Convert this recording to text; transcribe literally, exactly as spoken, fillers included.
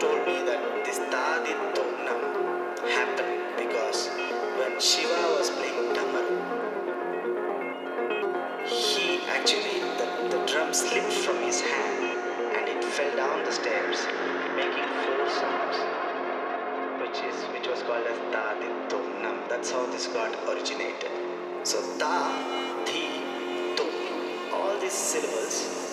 told me that this Tadittonam happened because when Shiva was playing Tamar, he actually, the, the drum slipped from his hand and it fell down the stairs, making four sounds, which is which was called as Tadittonam. That's how this got originated. So Ta, Di, To, all these syllables